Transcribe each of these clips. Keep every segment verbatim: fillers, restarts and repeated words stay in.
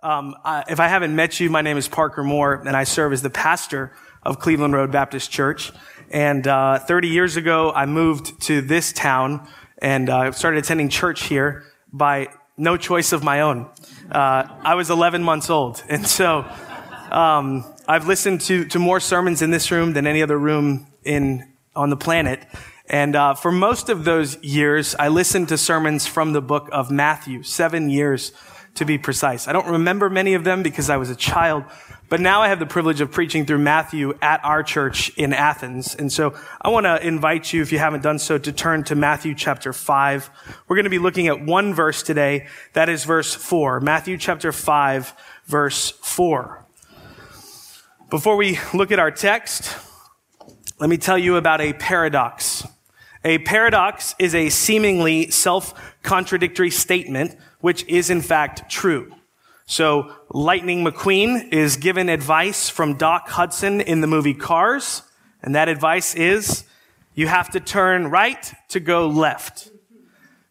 Um, uh, if I haven't met you, my name is Parker Moore, and I serve as the pastor of Cleveland Road Baptist Church. And uh, thirty years ago, I moved to this town and uh, started attending church here by no choice of my own. Uh, I was eleven months old, and so um, I've listened to, to more sermons in this room than any other room in on the planet. And uh, for most of those years, I listened to sermons from the book of Matthew, seven years to be precise. I don't remember many of them because I was a child, but now I have the privilege of preaching through Matthew at our church in Athens. And so I want to invite you, if you haven't done so, to turn to Matthew chapter five. We're going to be looking at one verse today. That is verse four. Matthew chapter five, verse four. Before we look at our text, let me tell you about a paradox. A paradox is a seemingly self-contradictory statement, which is in fact true. So Lightning McQueen is given advice from Doc Hudson in the movie Cars, and that advice is, you have to turn right to go left.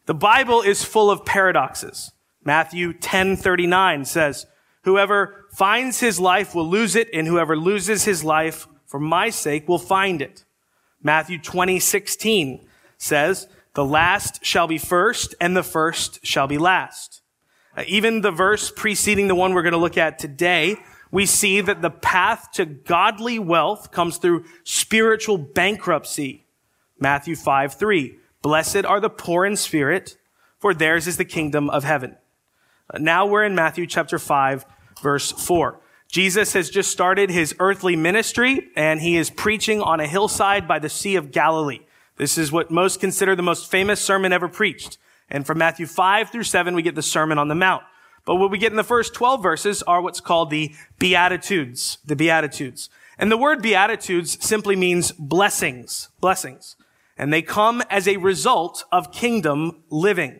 The Bible is full of paradoxes. Matthew ten thirty-nine says, whoever finds his life will lose it, and whoever loses his life for my sake will find it. Matthew twenty sixteen says, the last shall be first, and the first shall be last. Uh, even the verse preceding the one we're going to look at today, we see that the path to godly wealth comes through spiritual bankruptcy. Matthew five three, blessed are the poor in spirit, for theirs is the kingdom of heaven. Uh, now we're in Matthew chapter five, verse four. Jesus has just started his earthly ministry, and he is preaching on a hillside by the Sea of Galilee. This is what most consider the most famous sermon ever preached. And from Matthew five through seven, we get the Sermon on the Mount. But what we get in the first twelve verses are what's called the Beatitudes, the Beatitudes. And the word Beatitudes simply means blessings, blessings. And they come as a result of kingdom living.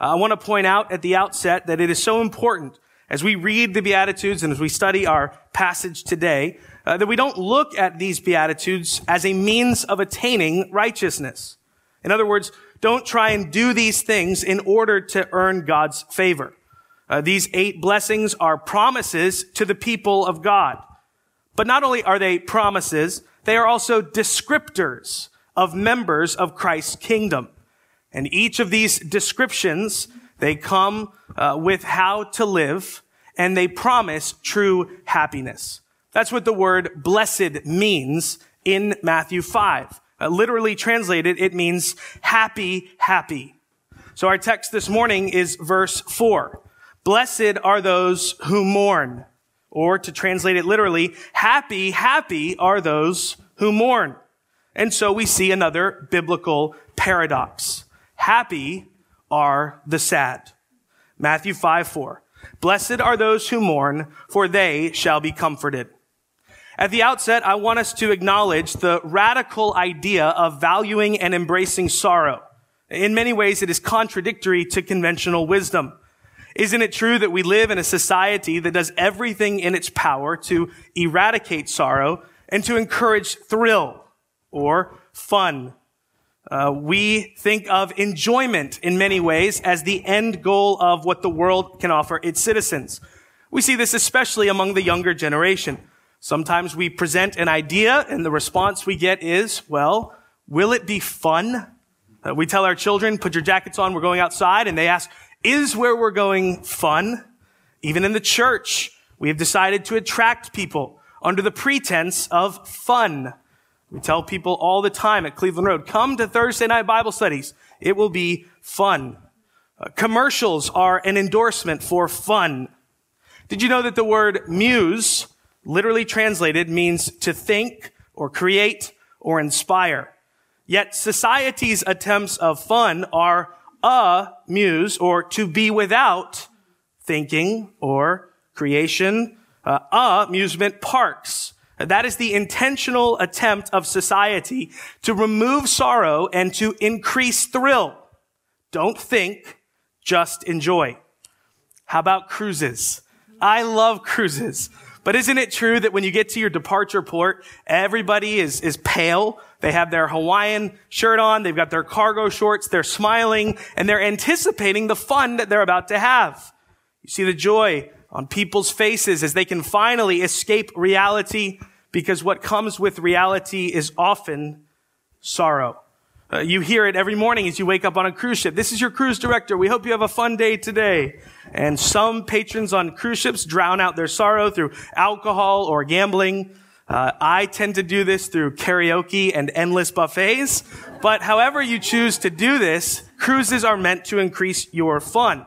I want to point out at the outset that it is so important as we read the Beatitudes and as we study our passage today, Uh, that we don't look at these Beatitudes as a means of attaining righteousness. In other words, don't try and do these things in order to earn God's favor. Uh, these eight blessings are promises to the people of God. But not only are they promises, they are also descriptors of members of Christ's kingdom. And each of these descriptions, they come uh, with how to live, and they promise true happiness. That's what the word blessed means in Matthew five. Uh, literally translated, it means happy, happy. So our text this morning is verse four. Blessed are those who mourn. Or to translate it literally, happy, happy are those who mourn. And so we see another biblical paradox. Happy are the sad. Matthew five four. Blessed are those who mourn, for they shall be comforted. At the outset, I want us to acknowledge the radical idea of valuing and embracing sorrow. In many ways, it is contradictory to conventional wisdom. Isn't it true that we live in a society that does everything in its power to eradicate sorrow and to encourage thrill or fun? Uh, we think of enjoyment in many ways as the end goal of what the world can offer its citizens. We see this especially among the younger generation. Sometimes we present an idea, and the response we get is, well, will it be fun? Uh, we tell our children, put your jackets on, we're going outside, and they ask, is where we're going fun? Even in the church, we have decided to attract people under the pretense of fun. We tell people all the time at Cleveland Road, come to Thursday night Bible studies. It will be fun. Uh, commercials are an endorsement for fun. Did you know that the word muse, literally translated, means to think or create or inspire? Yet society's attempts of fun are a muse, or to be without thinking or creation, uh, amusement parks. That is the intentional attempt of society to remove sorrow and to increase thrill. Don't think, just enjoy. How about cruises? I love cruises. But isn't it true that when you get to your departure port, everybody is, is pale? They have their Hawaiian shirt on, they've got their cargo shorts, they're smiling, and they're anticipating the fun that they're about to have. You see the joy on people's faces as they can finally escape reality, because what comes with reality is often sorrow. Uh, you hear it every morning as you wake up on a cruise ship. This is your cruise director. We hope you have a fun day today. And some patrons on cruise ships drown out their sorrow through alcohol or gambling. Uh, I tend to do this through karaoke and endless buffets. But however you choose to do this, cruises are meant to increase your fun.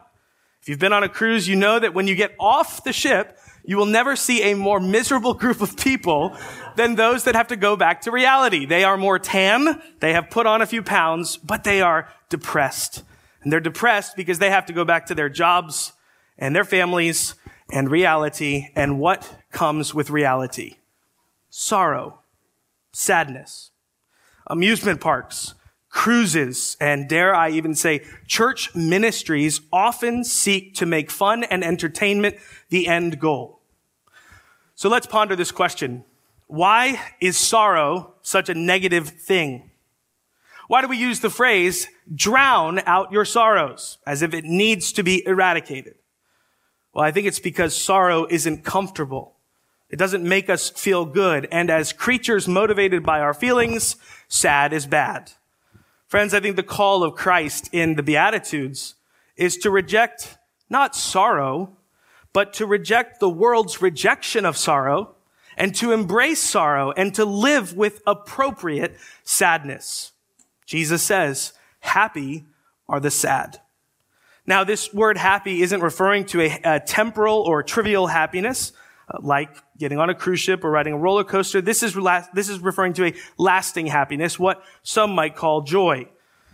If you've been on a cruise, you know that when you get off the ship, you will never see a more miserable group of people than those that have to go back to reality. They are more tan, they have put on a few pounds, but they are depressed. And they're depressed because they have to go back to their jobs and their families and reality. And what comes with reality? Sorrow, sadness, amusement parks, cruises, and dare I even say, church ministries often seek to make fun and entertainment the end goal. So let's ponder this question. Why is sorrow such a negative thing? Why do we use the phrase, drown out your sorrows, as if it needs to be eradicated? Well, I think it's because sorrow isn't comfortable. It doesn't make us feel good. And as creatures motivated by our feelings, sad is bad. Friends, I think the call of Christ in the Beatitudes is to reject not sorrow, but to reject the world's rejection of sorrow and to embrace sorrow and to live with appropriate sadness. Jesus says, happy are the sad. Now, this word happy isn't referring to a, a temporal or trivial happiness, like getting on a cruise ship or riding a roller coaster. This is this is referring to a lasting happiness, what some might call joy.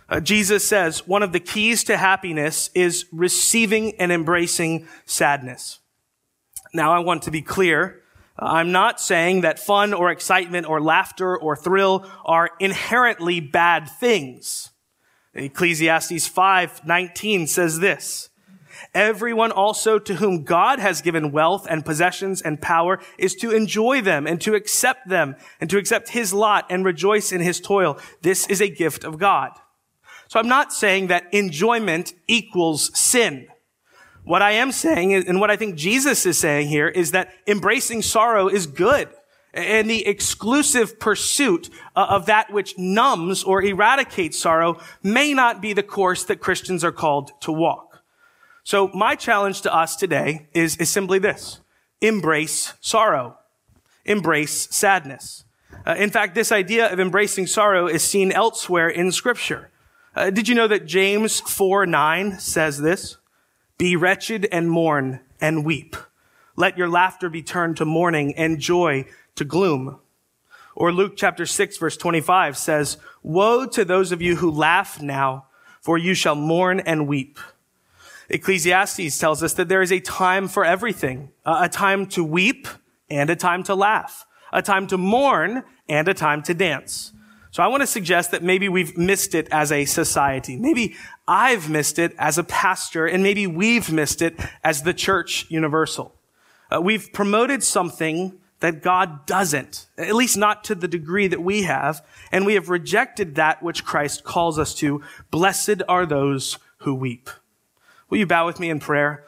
Uh, Jesus says one of the keys to happiness is receiving and embracing sadness. Now, I want to be clear. Uh, I'm not saying that fun or excitement or laughter or thrill are inherently bad things. Ecclesiastes five nineteen says this: everyone also to whom God has given wealth and possessions and power is to enjoy them and to accept them and to accept his lot and rejoice in his toil. This is a gift of God. So I'm not saying that enjoyment equals sin. What I am saying, and what I think Jesus is saying here, is that embracing sorrow is good, and the exclusive pursuit of that which numbs or eradicates sorrow may not be the course that Christians are called to walk. So my challenge to us today is, is simply this: embrace sorrow, embrace sadness. Uh, in fact, this idea of embracing sorrow is seen elsewhere in Scripture. Uh, did you know that James four nine says this? Be wretched and mourn and weep. Let your laughter be turned to mourning and joy to gloom. Or Luke chapter six verse twenty-five says, woe to those of you who laugh now, for you shall mourn and weep. Ecclesiastes tells us that there is a time for everything, a time to weep and a time to laugh, a time to mourn and a time to dance. So I want to suggest that maybe we've missed it as a society. Maybe I've missed it as a pastor, and maybe we've missed it as the church universal. Uh, we've promoted something that God doesn't, at least not to the degree that we have, and we have rejected that which Christ calls us to. Blessed are those who weep. Will you bow with me in prayer?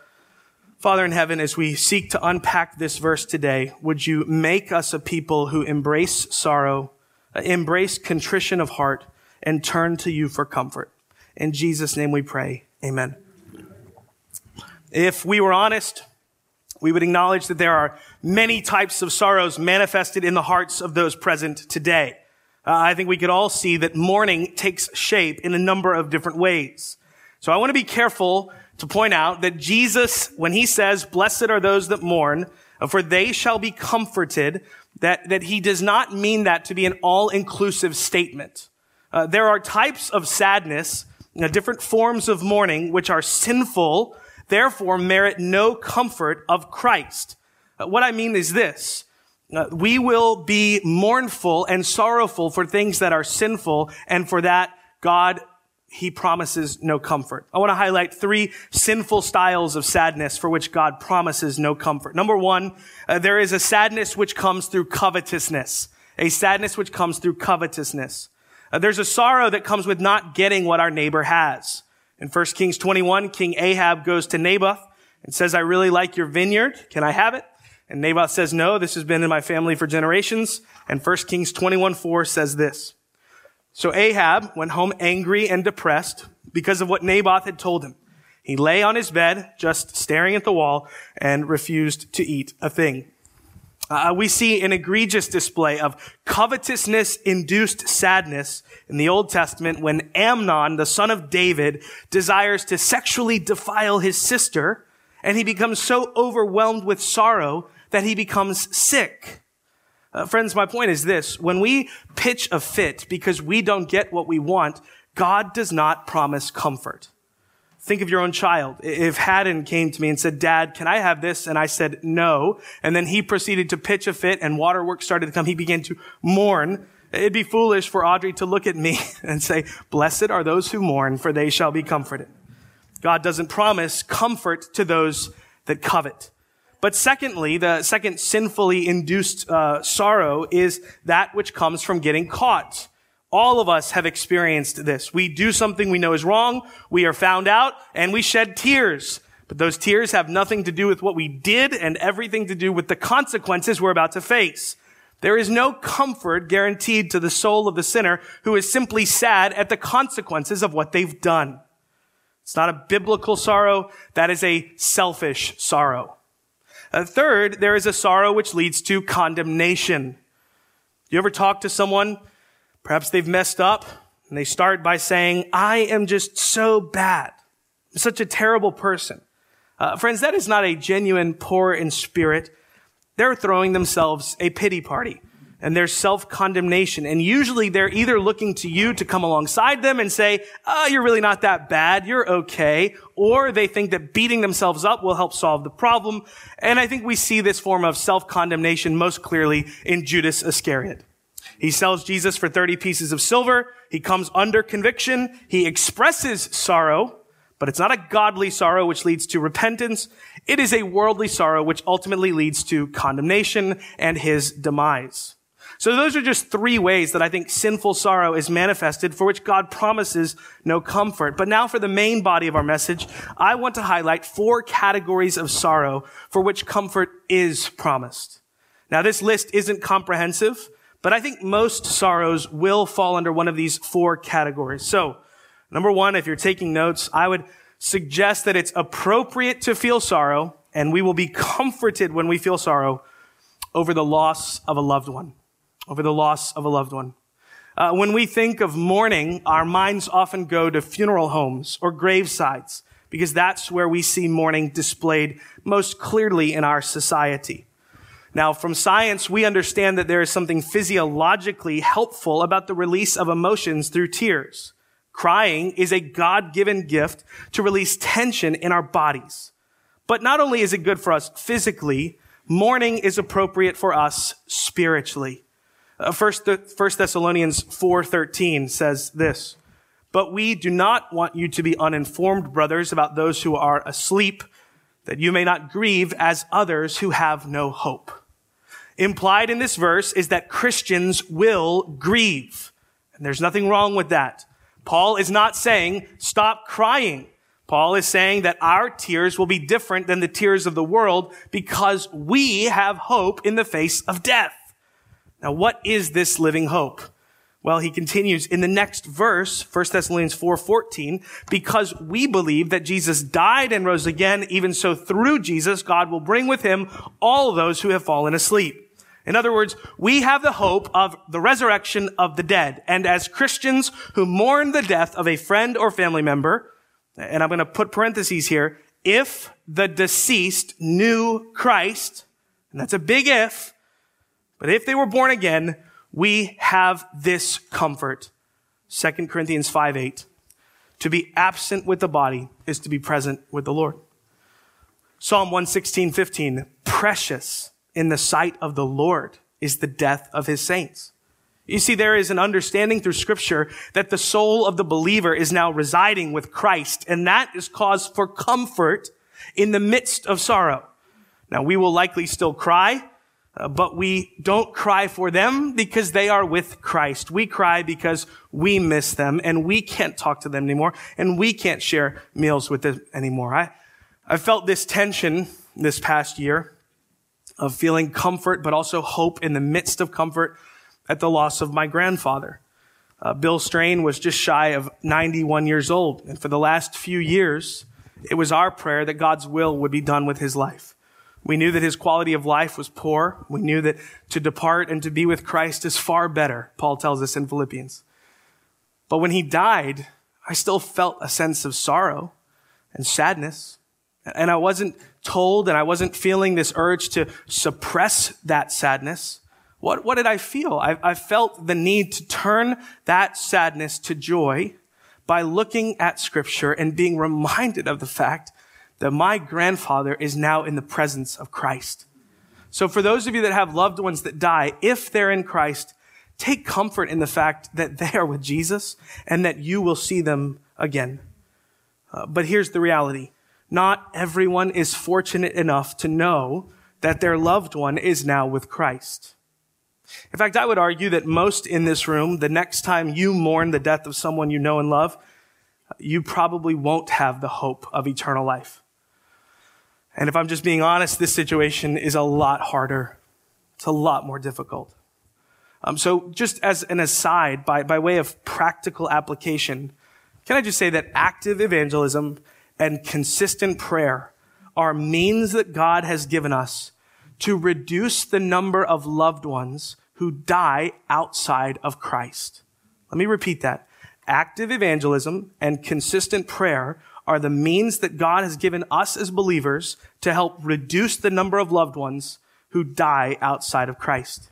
Father in heaven, as we seek to unpack this verse today, would you make us a people who embrace sorrow, embrace contrition of heart, and turn to you for comfort. In Jesus' name we pray. Amen. If we were honest, we would acknowledge that there are many types of sorrows manifested in the hearts of those present today. Uh, I think we could all see that mourning takes shape in a number of different ways. So I want to be careful to point out that Jesus, when he says, blessed are those that mourn, for they shall be comforted, that, that he does not mean that to be an all-inclusive statement. Uh, there are types of sadness, you know, different forms of mourning, which are sinful, therefore merit no comfort of Christ. Uh, what I mean is this. Uh, we will be mournful and sorrowful for things that are sinful, and for that, God He promises no comfort. I want to highlight three sinful styles of sadness for which God promises no comfort. Number one, uh, there is a sadness which comes through covetousness. A sadness which comes through covetousness. Uh, there's a sorrow that comes with not getting what our neighbor has. In First Kings twenty-one, King Ahab goes to Naboth and says, I really like your vineyard. Can I have it? And Naboth says, no, this has been in my family for generations. And First Kings twenty-one four says this. So Ahab went home angry and depressed because of what Naboth had told him. He lay on his bed, just staring at the wall, and refused to eat a thing. Uh, we see an egregious display of covetousness-induced sadness in the Old Testament when Amnon, the son of David, desires to sexually defile his sister, and he becomes so overwhelmed with sorrow that he becomes sick. Uh, friends, my point is this. When we pitch a fit because we don't get what we want, God does not promise comfort. Think of your own child. If Haddon came to me and said, Dad, can I have this? And I said, no. And then he proceeded to pitch a fit and waterworks started to come. He began to mourn. It'd be foolish for Audrey to look at me and say, blessed are those who mourn, for they shall be comforted. God doesn't promise comfort to those that covet. But secondly, the second sinfully induced uh, sorrow is that which comes from getting caught. All of us have experienced this. We do something we know is wrong, we are found out, and we shed tears. But those tears have nothing to do with what we did and everything to do with the consequences we're about to face. There is no comfort guaranteed to the soul of the sinner who is simply sad at the consequences of what they've done. It's not a biblical sorrow. That is a selfish sorrow. Uh, third, there is a sorrow which leads to condemnation. You ever talk to someone? Perhaps they've messed up, and they start by saying, I am just so bad. I'm such a terrible person. Uh, friends, that is not a genuine poor in spirit. They're throwing themselves a pity party, and there's self-condemnation. And usually they're either looking to you to come alongside them and say, oh, you're really not that bad, you're okay, or they think that beating themselves up will help solve the problem. And I think we see this form of self-condemnation most clearly in Judas Iscariot. He sells Jesus for thirty pieces of silver. He comes under conviction. He expresses sorrow, but it's not a godly sorrow which leads to repentance. It is a worldly sorrow which ultimately leads to condemnation and his demise. So those are just three ways that I think sinful sorrow is manifested, for which God promises no comfort. But now for the main body of our message, I want to highlight four categories of sorrow for which comfort is promised. Now this list isn't comprehensive, but I think most sorrows will fall under one of these four categories. So, number one, if you're taking notes, I would suggest that it's appropriate to feel sorrow, and we will be comforted when we feel sorrow over the loss of a loved one. Over the loss of a loved one. Uh, when we think of mourning, our minds often go to funeral homes or gravesides, because that's where we see mourning displayed most clearly in our society. Now, from science, we understand that there is something physiologically helpful about the release of emotions through tears. Crying is a God-given gift to release tension in our bodies. But not only is it good for us physically, mourning is appropriate for us spiritually. First Thessalonians four thirteen says this, but we do not want you to be uninformed, brothers, about those who are asleep, that you may not grieve as others who have no hope. Implied in this verse is that Christians will grieve. And there's nothing wrong with that. Paul is not saying, stop crying. Paul is saying that our tears will be different than the tears of the world because we have hope in the face of death. Now, what is this living hope? Well, he continues in the next verse, First Thessalonians four fourteen, because we believe that Jesus died and rose again, even so through Jesus, God will bring with him all those who have fallen asleep. In other words, we have the hope of the resurrection of the dead. And as Christians who mourn the death of a friend or family member, and I'm going to put parentheses here, if the deceased knew Christ, and that's a big if, but if they were born again, we have this comfort. Second Corinthians five eight. To be absent with the body is to be present with the Lord. Psalm one sixteen fifteen. Precious in the sight of the Lord is the death of his saints. You see, there is an understanding through Scripture that the soul of the believer is now residing with Christ, and that is cause for comfort in the midst of sorrow. Now, we will likely still cry, Uh, but we don't cry for them because they are with Christ. We cry because we miss them and we can't talk to them anymore and we can't share meals with them anymore. I I've felt this tension this past year of feeling comfort, but also hope in the midst of comfort at the loss of my grandfather. Uh, Bill Strain was just shy of ninety-one years old, and for the last few years, it was our prayer that God's will would be done with his life. We knew that his quality of life was poor. We knew that to depart and to be with Christ is far better, Paul tells us in Philippians. But when he died, I still felt a sense of sorrow and sadness, and I wasn't told and I wasn't feeling this urge to suppress that sadness. What, what did I feel? I, I felt the need to turn that sadness to joy by looking at Scripture and being reminded of the fact that my grandfather is now in the presence of Christ. So for those of you that have loved ones that die, if they're in Christ, take comfort in the fact that they are with Jesus and that you will see them again. Uh, but here's the reality. Not everyone is fortunate enough to know that their loved one is now with Christ. In fact, I would argue that most in this room, the next time you mourn the death of someone you know and love, you probably won't have the hope of eternal life. And if I'm just being honest, this situation is a lot harder. It's a lot more difficult. Um, so just as an aside, by, by way of practical application, can I just say that active evangelism and consistent prayer are means that God has given us to reduce the number of loved ones who die outside of Christ. Let me repeat that. Active evangelism and consistent prayer are the means that God has given us as believers to help reduce the number of loved ones who die outside of Christ.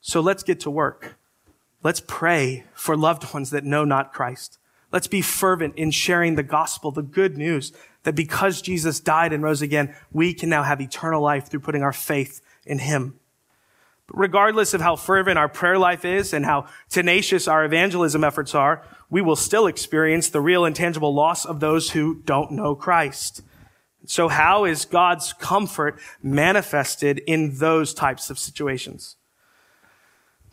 So let's get to work. Let's pray for loved ones that know not Christ. Let's be fervent in sharing the gospel, the good news, that because Jesus died and rose again, we can now have eternal life through putting our faith in him. But regardless of how fervent our prayer life is and how tenacious our evangelism efforts are, we will still experience the real and tangible loss of those who don't know Christ. So how is God's comfort manifested in those types of situations?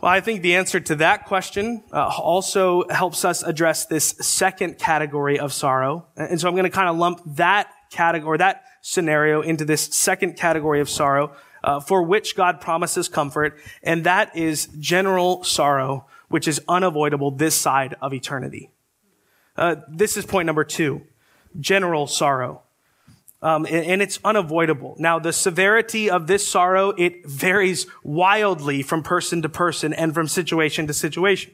Well, I think the answer to that question uh, also helps us address this second category of sorrow. And so I'm going to kind of lump that category, that scenario into this second category of sorrow uh, for which God promises comfort. And that is general sorrow, which is unavoidable this side of eternity. Uh, this is point number two, general sorrow. Um, and it's unavoidable. Now, the severity of this sorrow, it varies wildly from person to person and from situation to situation.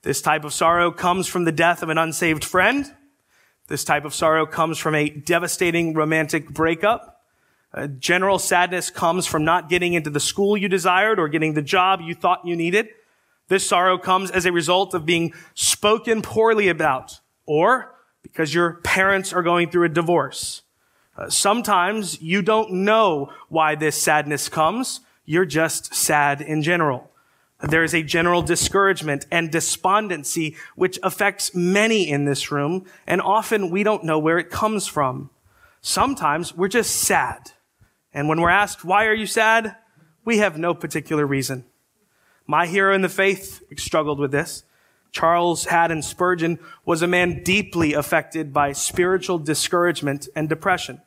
This type of sorrow comes from the death of an unsaved friend. This type of sorrow comes from a devastating romantic breakup. Uh, general sadness comes from not getting into the school you desired or getting the job you thought you needed. This sorrow comes as a result of being spoken poorly about, or because your parents are going through a divorce. Uh, sometimes you don't know why this sadness comes. You're just sad in general. There is a general discouragement and despondency which affects many in this room, and often we don't know where it comes from. Sometimes we're just sad. And when we're asked, why are you sad? We have no particular reason. My hero in the faith struggled with this. Charles Haddon Spurgeon was a man deeply affected by spiritual discouragement and depression.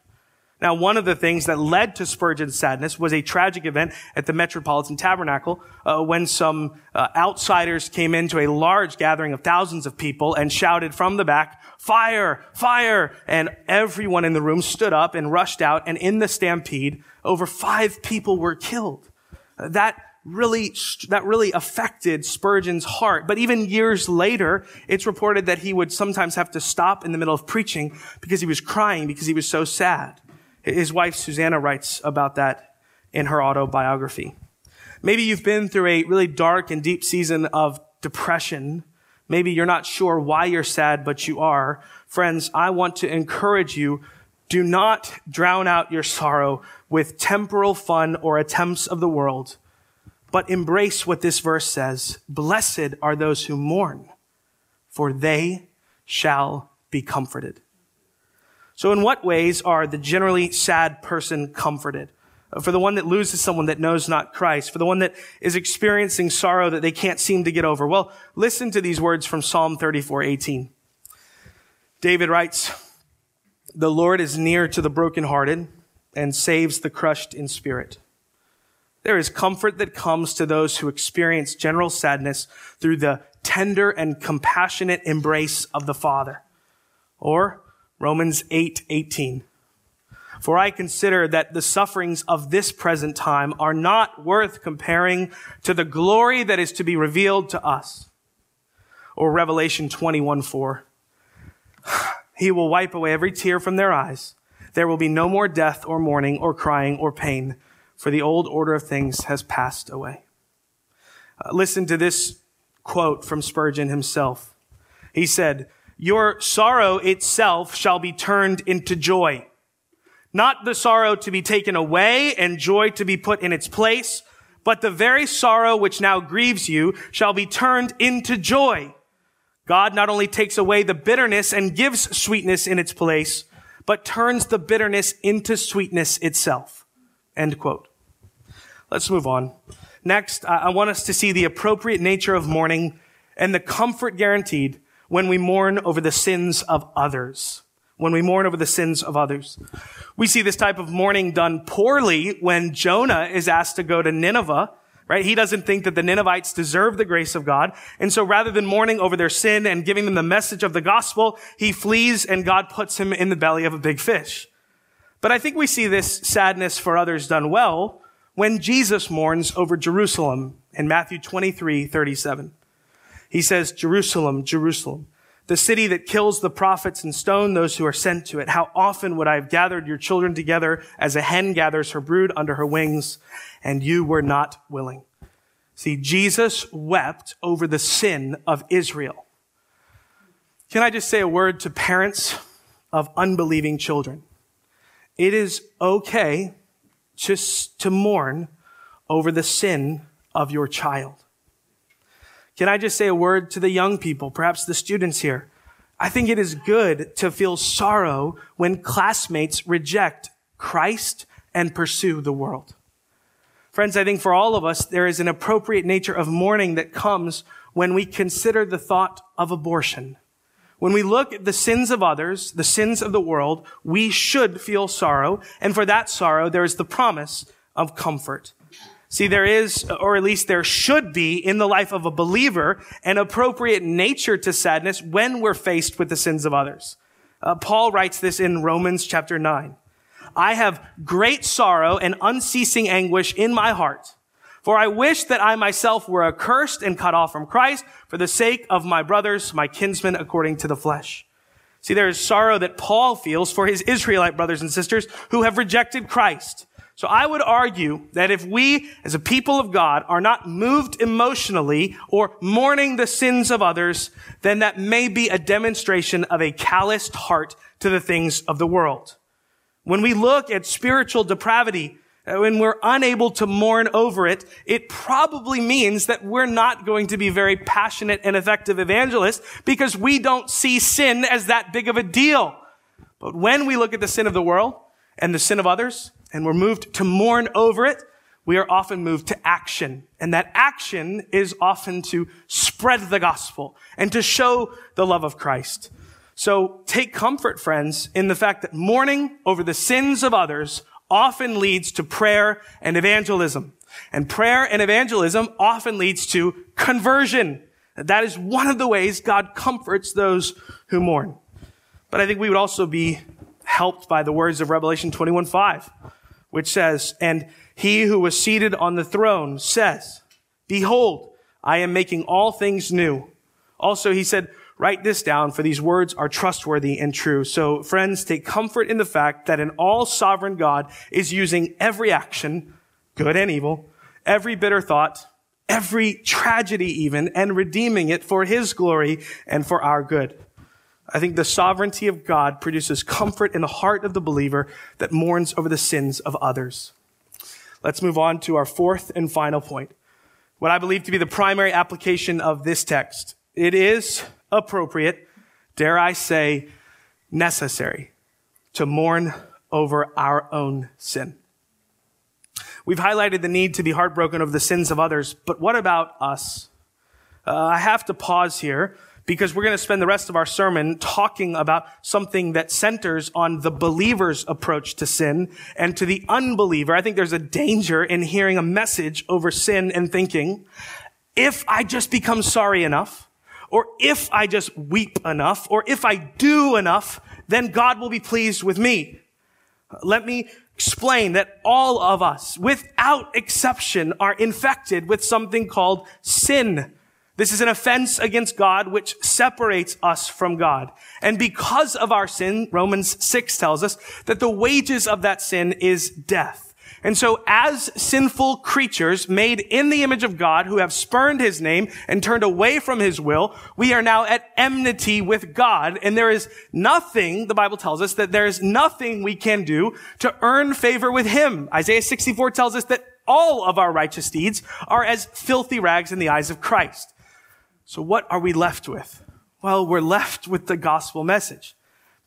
Now, one of the things that led to Spurgeon's sadness was a tragic event at the Metropolitan Tabernacle uh, when some uh, outsiders came into a large gathering of thousands of people and shouted from the back, "Fire! Fire!" And everyone in the room stood up and rushed out, and in the stampede, over five people were killed. Uh, that really, that really affected Spurgeon's heart. But even years later, it's reported that he would sometimes have to stop in the middle of preaching because he was crying, because he was so sad. His wife, Susanna, writes about that in her autobiography. Maybe you've been through a really dark and deep season of depression. Maybe you're not sure why you're sad, but you are. Friends, I want to encourage you, do not drown out your sorrow with temporal fun or attempts of the world. But embrace what this verse says. Blessed are those who mourn, for they shall be comforted. So in what ways are the generally sad person comforted? For the one that loses someone that knows not Christ, for the one that is experiencing sorrow that they can't seem to get over. Well, listen to these words from Psalm thirty-four eighteen. David writes, The Lord is near to the brokenhearted and saves the crushed in spirit. There is comfort that comes to those who experience general sadness through the tender and compassionate embrace of the Father. Or Romans eight eighteen. For I consider that the sufferings of this present time are not worth comparing to the glory that is to be revealed to us. Or Revelation twenty-one four. He will wipe away every tear from their eyes. There will be no more death or mourning or crying or pain, for the old order of things has passed away. Uh, listen to this quote from Spurgeon himself. He said, "Your sorrow itself shall be turned into joy. Not the sorrow to be taken away and joy to be put in its place, but the very sorrow which now grieves you shall be turned into joy. God not only takes away the bitterness and gives sweetness in its place, but turns the bitterness into sweetness itself." End quote. Let's move on. Next, I want us to see the appropriate nature of mourning and the comfort guaranteed when we mourn over the sins of others. When we mourn over the sins of others. We see this type of mourning done poorly when Jonah is asked to go to Nineveh, right? He doesn't think that the Ninevites deserve the grace of God. And so rather than mourning over their sin and giving them the message of the gospel, he flees and God puts him in the belly of a big fish. But I think we see this sadness for others done well when Jesus mourns over Jerusalem in Matthew twenty-three thirty-seven. He says, "Jerusalem, Jerusalem, the city that kills the prophets and stone those who are sent to it. How often would I have gathered your children together as a hen gathers her brood under her wings, and you were not willing." See, Jesus wept over the sin of Israel. Can I just say a word to parents of unbelieving children? It is okay just to mourn over the sin of your child. Can I just say a word to the young people, perhaps the students here? I think it is good to feel sorrow when classmates reject Christ and pursue the world. Friends, I think for all of us, there is an appropriate nature of mourning that comes when we consider the thought of abortion. When we look at the sins of others, the sins of the world, we should feel sorrow. And for that sorrow, there is the promise of comfort. See, there is, or at least there should be, in the life of a believer, an appropriate nature to sadness when we're faced with the sins of others. Uh, Paul writes this in Romans chapter nine. "I have great sorrow and unceasing anguish in my heart, for I wish that I myself were accursed and cut off from Christ for the sake of my brothers, my kinsmen, according to the flesh." See, there is sorrow that Paul feels for his Israelite brothers and sisters who have rejected Christ. So I would argue that if we, as a people of God, are not moved emotionally or mourning the sins of others, then that may be a demonstration of a calloused heart to the things of the world. When we look at spiritual depravity, when we're unable to mourn over it, it probably means that we're not going to be very passionate and effective evangelists because we don't see sin as that big of a deal. But when we look at the sin of the world and the sin of others, and we're moved to mourn over it, we are often moved to action. And that action is often to spread the gospel and to show the love of Christ. So take comfort, friends, in the fact that mourning over the sins of others often leads to prayer and evangelism. And prayer and evangelism often leads to conversion. That is one of the ways God comforts those who mourn. But I think we would also be helped by the words of Revelation twenty-one five. Which says, "And he who was seated on the throne says, Behold, I am making all things new." Also, he said, "Write this down, for these words are trustworthy and true." So, friends, take comfort in the fact that an all-sovereign God is using every action, good and evil, every bitter thought, every tragedy even, and redeeming it for his glory and for our good. I think the sovereignty of God produces comfort in the heart of the believer that mourns over the sins of others. Let's move on to our fourth and final point, what I believe to be the primary application of this text. It is appropriate, dare I say, necessary, to mourn over our own sin. We've highlighted the need to be heartbroken over the sins of others, but what about us? Uh, I have to pause here, because we're going to spend the rest of our sermon talking about something that centers on the believer's approach to sin and to the unbeliever. I think there's a danger in hearing a message over sin and thinking, if I just become sorry enough, or if I just weep enough, or if I do enough, then God will be pleased with me. Let me explain that all of us, without exception, are infected with something called sin. This is an offense against God which separates us from God. And because of our sin, Romans six tells us that the wages of that sin is death. And so as sinful creatures made in the image of God who have spurned his name and turned away from his will, we are now at enmity with God. And there is nothing, the Bible tells us, that there is nothing we can do to earn favor with him. Isaiah sixty-four tells us that all of our righteous deeds are as filthy rags in the eyes of Christ. So what are we left with? Well, we're left with the gospel message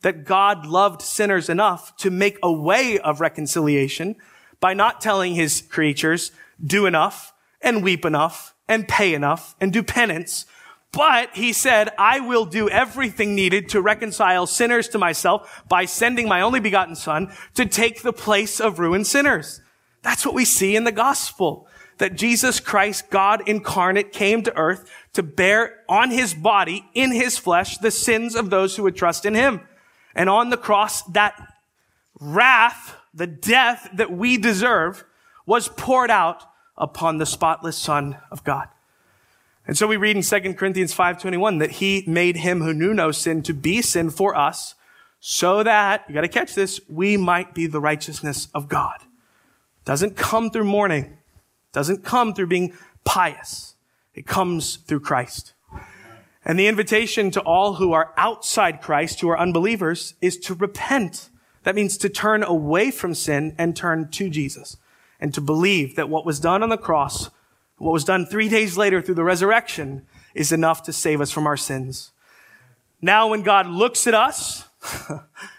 that God loved sinners enough to make a way of reconciliation by not telling his creatures, do enough, and weep enough, and pay enough, and do penance. But he said, I will do everything needed to reconcile sinners to myself by sending my only begotten son to take the place of ruined sinners. That's what we see in the gospel, that Jesus Christ, God incarnate, came to earth to bear on his body, in his flesh, the sins of those who would trust in him. And on the cross, that wrath, the death that we deserve, was poured out upon the spotless Son of God. And so we read in Second Corinthians five twenty-one that he made him who knew no sin to be sin for us, so that, you got to catch this, we might be the righteousness of God. Doesn't come through mourning. Doesn't come through being pious. It comes through Christ. And the invitation to all who are outside Christ, who are unbelievers, is to repent. That means to turn away from sin and turn to Jesus, and to believe that what was done on the cross, what was done three days later through the resurrection, is enough to save us from our sins. Now when God looks at us,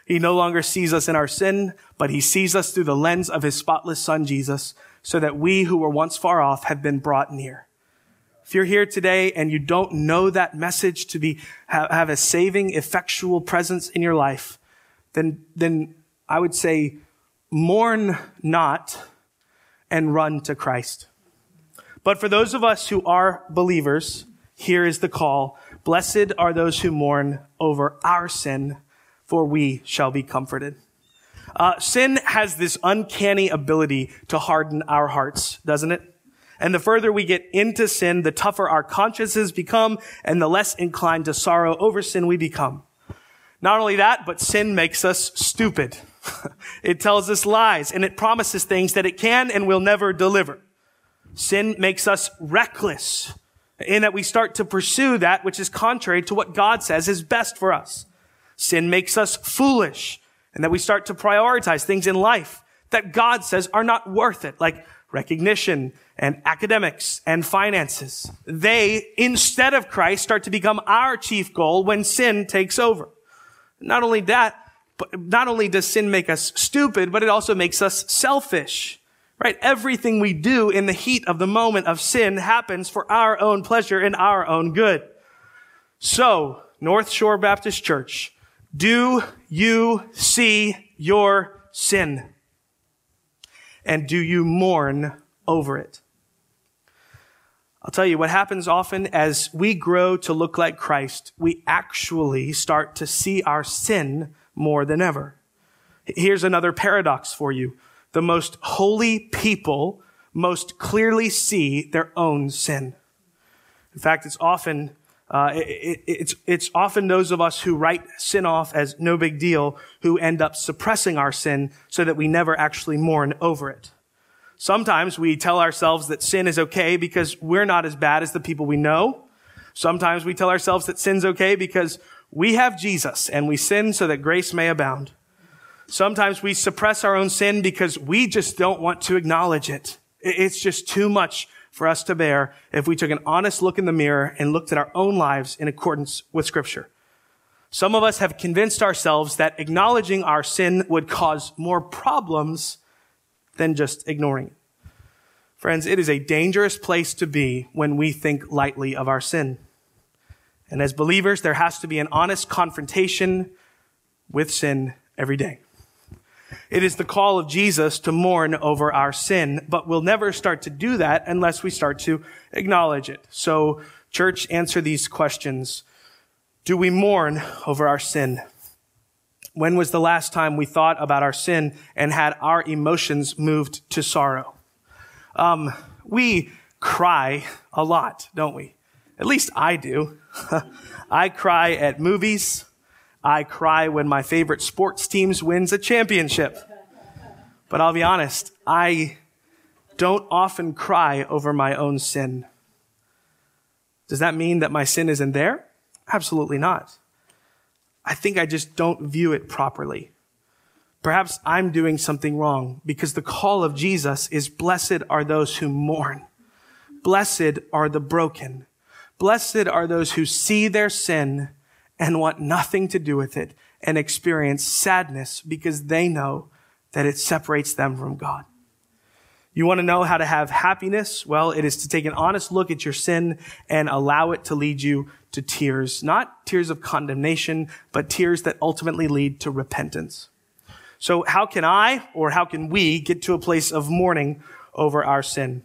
he no longer sees us in our sin, but he sees us through the lens of his spotless son, Jesus, so that we who were once far off have been brought near. If you're here today and you don't know that message to be have a saving, effectual presence in your life, Then, then I would say, mourn not and run to Christ. But for those of us who are believers, here is the call. Blessed are those who mourn over our sin, for we shall be comforted. Uh, sin has this uncanny ability to harden our hearts, doesn't it? And the further we get into sin, the tougher our consciences become, and the less inclined to sorrow over sin we become. Not only that, but sin makes us stupid. It tells us lies, and it promises things that it can and will never deliver. Sin makes us reckless in that we start to pursue that which is contrary to what God says is best for us. Sin makes us foolish in that we start to prioritize things in life that God says are not worth it, like recognition and academics and finances. They, instead of Christ, start to become our chief goal when sin takes over. Not only that, but not only does sin make us stupid, but it also makes us selfish, right? Everything we do in the heat of the moment of sin happens for our own pleasure and our own good. So, North Shore Baptist Church, do you see your sin? And do you mourn over it? I'll tell you, what happens often as we grow to look like Christ, we actually start to see our sin more than ever. Here's another paradox for you. The most holy people most clearly see their own sin. In fact, it's often, uh, it, it, it's, it's often those of us who write sin off as no big deal who end up suppressing our sin so that we never actually mourn over it. Sometimes we tell ourselves that sin is okay because we're not as bad as the people we know. Sometimes we tell ourselves that sin's okay because we have Jesus and we sin so that grace may abound. Sometimes we suppress our own sin because we just don't want to acknowledge it. It's just too much for us to bear if we took an honest look in the mirror and looked at our own lives in accordance with Scripture. Some of us have convinced ourselves that acknowledging our sin would cause more problems than just ignoring it. Friends, it is a dangerous place to be when we think lightly of our sin. And as believers, there has to be an honest confrontation with sin every day. It is the call of Jesus to mourn over our sin, but we'll never start to do that unless we start to acknowledge it. So, church, answer these questions. Do we mourn over our sin? When was the last time we thought about our sin and had our emotions moved to sorrow? Um, we cry a lot, don't we? At least I do. I cry at movies. I cry when my favorite sports teams wins a championship. But I'll be honest, I don't often cry over my own sin. Does that mean that my sin isn't there? Absolutely not. I think I just don't view it properly. Perhaps I'm doing something wrong, because the call of Jesus is, blessed are those who mourn. Blessed are the broken. Blessed are those who see their sin and want nothing to do with it and experience sadness because they know that it separates them from God. You want to know how to have happiness? Well, it is to take an honest look at your sin and allow it to lead you to tears. Not tears of condemnation, but tears that ultimately lead to repentance. So how can I, or how can we, get to a place of mourning over our sin?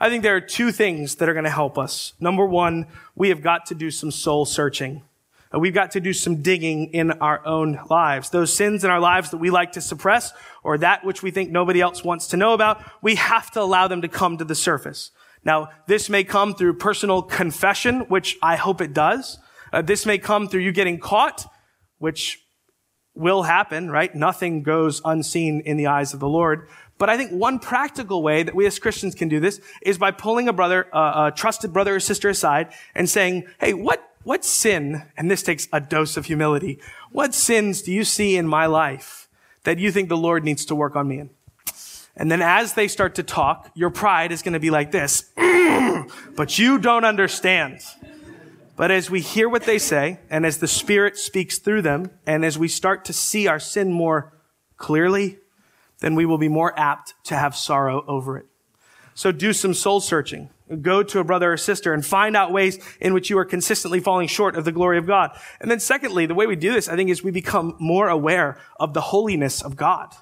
I think there are two things that are going to help us. Number one, we have got to do some soul searching. We've got to do some digging in our own lives. Those sins in our lives that we like to suppress, or that which we think nobody else wants to know about, we have to allow them to come to the surface. Now, this may come through personal confession, which I hope it does. Uh, this may come through you getting caught, which will happen, right? Nothing goes unseen in the eyes of the Lord. But I think one practical way that we as Christians can do this is by pulling a brother, uh, a trusted brother or sister aside and saying, hey, what What sin, and this takes a dose of humility, what sins do you see in my life that you think the Lord needs to work on me in? And then as they start to talk, your pride is going to be like this, but you don't understand. But as we hear what they say, and as the Spirit speaks through them, and as we start to see our sin more clearly, then we will be more apt to have sorrow over it. So do some soul searching. Go to a brother or sister and find out ways in which you are consistently falling short of the glory of God. And then secondly, the way we do this, I think, is we become more aware of the holiness of God.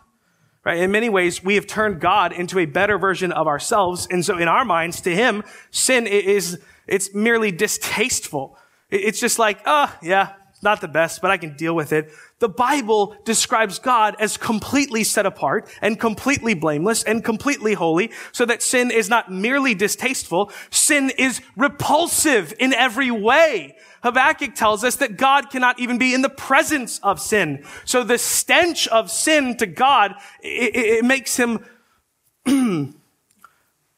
Right? In many ways, we have turned God into a better version of ourselves. And so in our minds, to him, sin is, it's merely distasteful. It's just like, oh, yeah, not the best, but I can deal with it. The Bible describes God as completely set apart and completely blameless and completely holy, so that sin is not merely distasteful. Sin is repulsive in every way. Habakkuk tells us that God cannot even be in the presence of sin. So the stench of sin to God, it, it, it makes him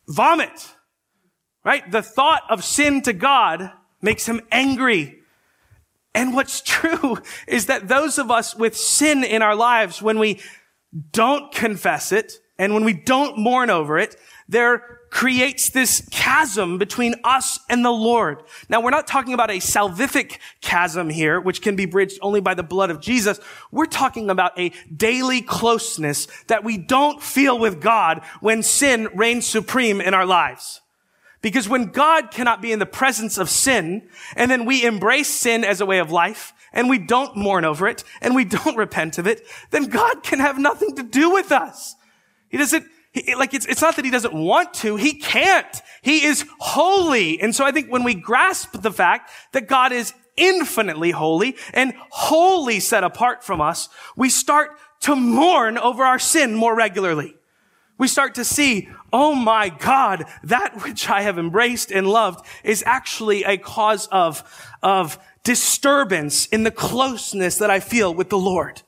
vomit, right? The thought of sin to God makes him angry. And what's true is that those of us with sin in our lives, when we don't confess it and when we don't mourn over it, there creates this chasm between us and the Lord. Now, we're not talking about a salvific chasm here, which can be bridged only by the blood of Jesus. We're talking about a daily closeness that we don't feel with God when sin reigns supreme in our lives. Because when God cannot be in the presence of sin, and then we embrace sin as a way of life, and we don't mourn over it, and we don't repent of it, then God can have nothing to do with us. He doesn't, he, like, it's, it's not that he doesn't want to, he can't. He is holy. And so I think when we grasp the fact that God is infinitely holy and wholly set apart from us, we start to mourn over our sin more regularly. We start to see, oh my God, that which I have embraced and loved is actually a cause of, of disturbance in the closeness that I feel with the Lord.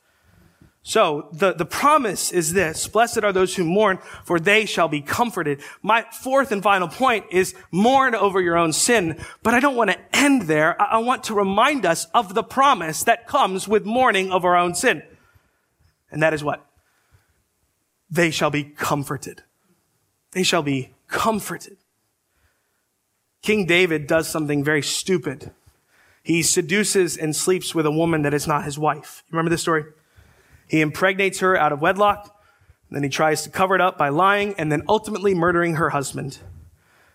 So the, the promise is this: blessed are those who mourn, for they shall be comforted. My fourth and final point is mourn over your own sin. But I don't want to end there. I, I want to remind us of the promise that comes with mourning of our own sin. And that is what? They shall be comforted. They shall be comforted. King David does something very stupid. He seduces and sleeps with a woman that is not his wife. You remember this story? He impregnates her out of wedlock, and then he tries to cover it up by lying and then ultimately murdering her husband.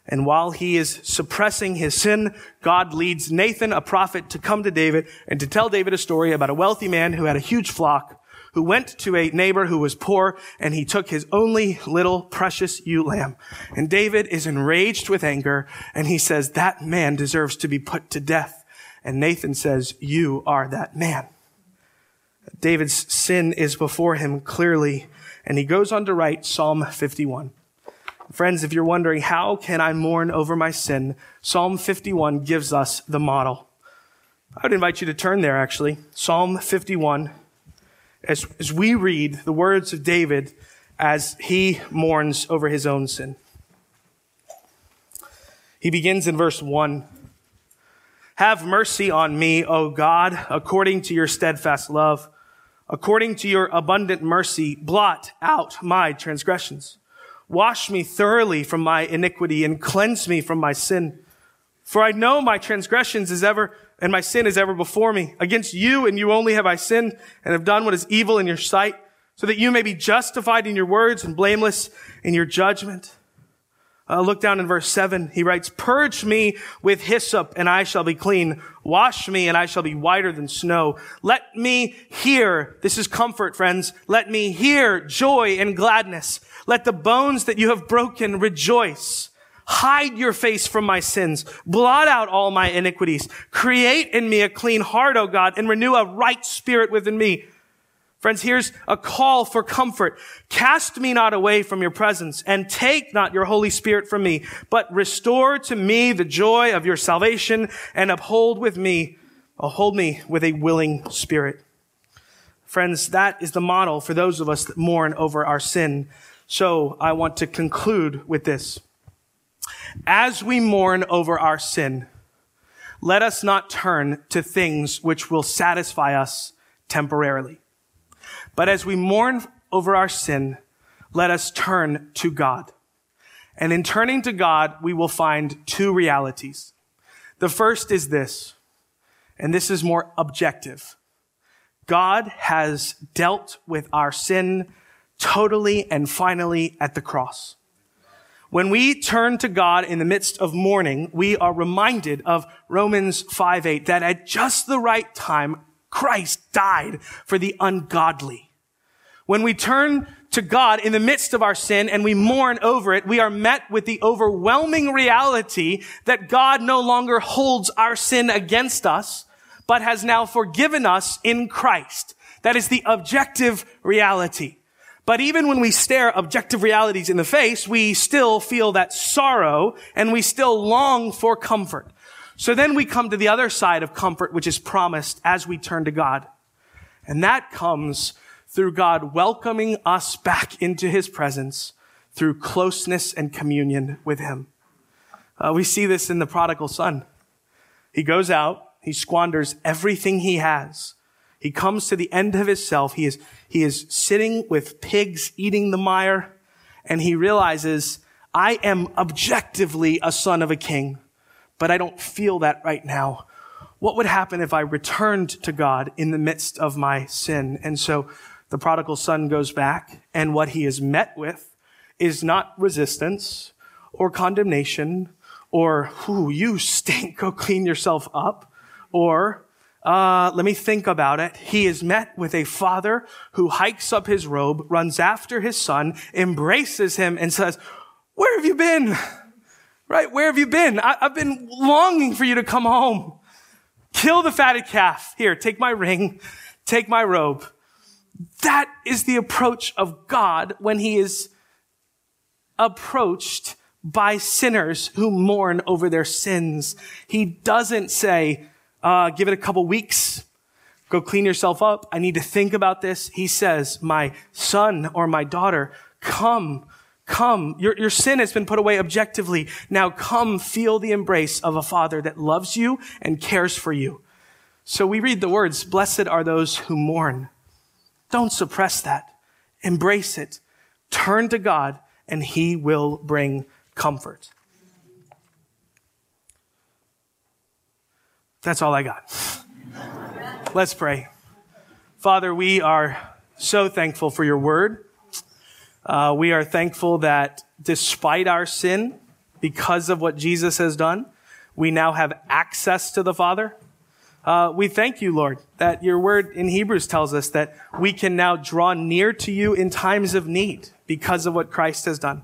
And while he is suppressing his sin, God leads Nathan, a prophet, to come to David and to tell David a story about a wealthy man who had a huge flock, who went to a neighbor who was poor, and he took his only little precious ewe lamb. And David is enraged with anger, and he says, that man deserves to be put to death. And Nathan says, you are that man. David's sin is before him clearly, and he goes on to write Psalm fifty-one. Friends, if you're wondering, how can I mourn over my sin? Psalm fifty-one gives us the model. I would invite you to turn there, actually. Psalm fifty-one, as, as we read the words of David as he mourns over his own sin. He begins in verse one. Have mercy on me, O God, according to your steadfast love. According to your abundant mercy, blot out my transgressions. Wash me thoroughly from my iniquity and cleanse me from my sin. For I know my transgressions is ever, and my sin is ever before me. Against you and you only have I sinned and have done what is evil in your sight, so that you may be justified in your words and blameless in your judgment. Uh, look down in verse seven. He writes, purge me with hyssop and I shall be clean. Wash me and I shall be whiter than snow. Let me hear, this is comfort, friends. Let me hear joy and gladness. Let the bones that you have broken rejoice. Hide your face from my sins. Blot out all my iniquities. Create in me a clean heart, O God, and renew a right spirit within me. Friends, here's a call for comfort. Cast me not away from your presence, and take not your Holy Spirit from me, but restore to me the joy of your salvation, and uphold with me, uphold me with a willing spirit. Friends, that is the model for those of us that mourn over our sin. So I want to conclude with this. As we mourn over our sin, let us not turn to things which will satisfy us temporarily. But as we mourn over our sin, let us turn to God. And in turning to God, we will find two realities. The first is this, and this is more objective. God has dealt with our sin totally and finally at the cross. When we turn to God in the midst of mourning, we are reminded of Romans five eight, that at just the right time, Christ died for the ungodly. When we turn to God in the midst of our sin and we mourn over it, we are met with the overwhelming reality that God no longer holds our sin against us, but has now forgiven us in Christ. That is the objective reality. But even when we stare objective realities in the face, we still feel that sorrow and we still long for comfort. So then we come to the other side of comfort, which is promised as we turn to God. And that comes through God welcoming us back into his presence through closeness and communion with him. Uh, we see this in the prodigal son. He goes out, he squanders everything he has. He comes to the end of his self. He is, he is sitting with pigs eating the mire, and he realizes, I am objectively a son of a king, but I don't feel that right now. What would happen if I returned to God in the midst of my sin? And so, the prodigal son goes back, and what he is met with is not resistance or condemnation or, ooh, you stink, go clean yourself up, or, uh, let me think about it. He is met with a father who hikes up his robe, runs after his son, embraces him, and says, where have you been? Right? Where have you been? I- I've been longing for you to come home. Kill the fatted calf. Here, take my ring, take my robe. That is the approach of God when he is approached by sinners who mourn over their sins. He doesn't say, uh, give it a couple weeks. Go clean yourself up. I need to think about this. He says, my son or my daughter, come, come. Your, your sin has been put away objectively. Now come feel the embrace of a father that loves you and cares for you. So we read the words, blessed are those who mourn. Don't suppress that. Embrace it. Turn to God, and he will bring comfort. That's all I got. Let's pray. Father, we are so thankful for your word. Uh, we are thankful that despite our sin, because of what Jesus has done. We now have access to the Father. Uh, we thank you, Lord, that your word in Hebrews tells us that we can now draw near to you in times of need because of what Christ has done.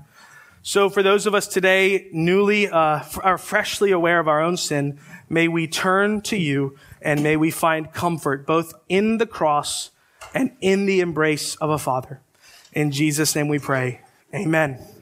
So for those of us today newly uh, are freshly aware of our own sin, may we turn to you and may we find comfort both in the cross and in the embrace of a Father. In Jesus' name we pray. Amen.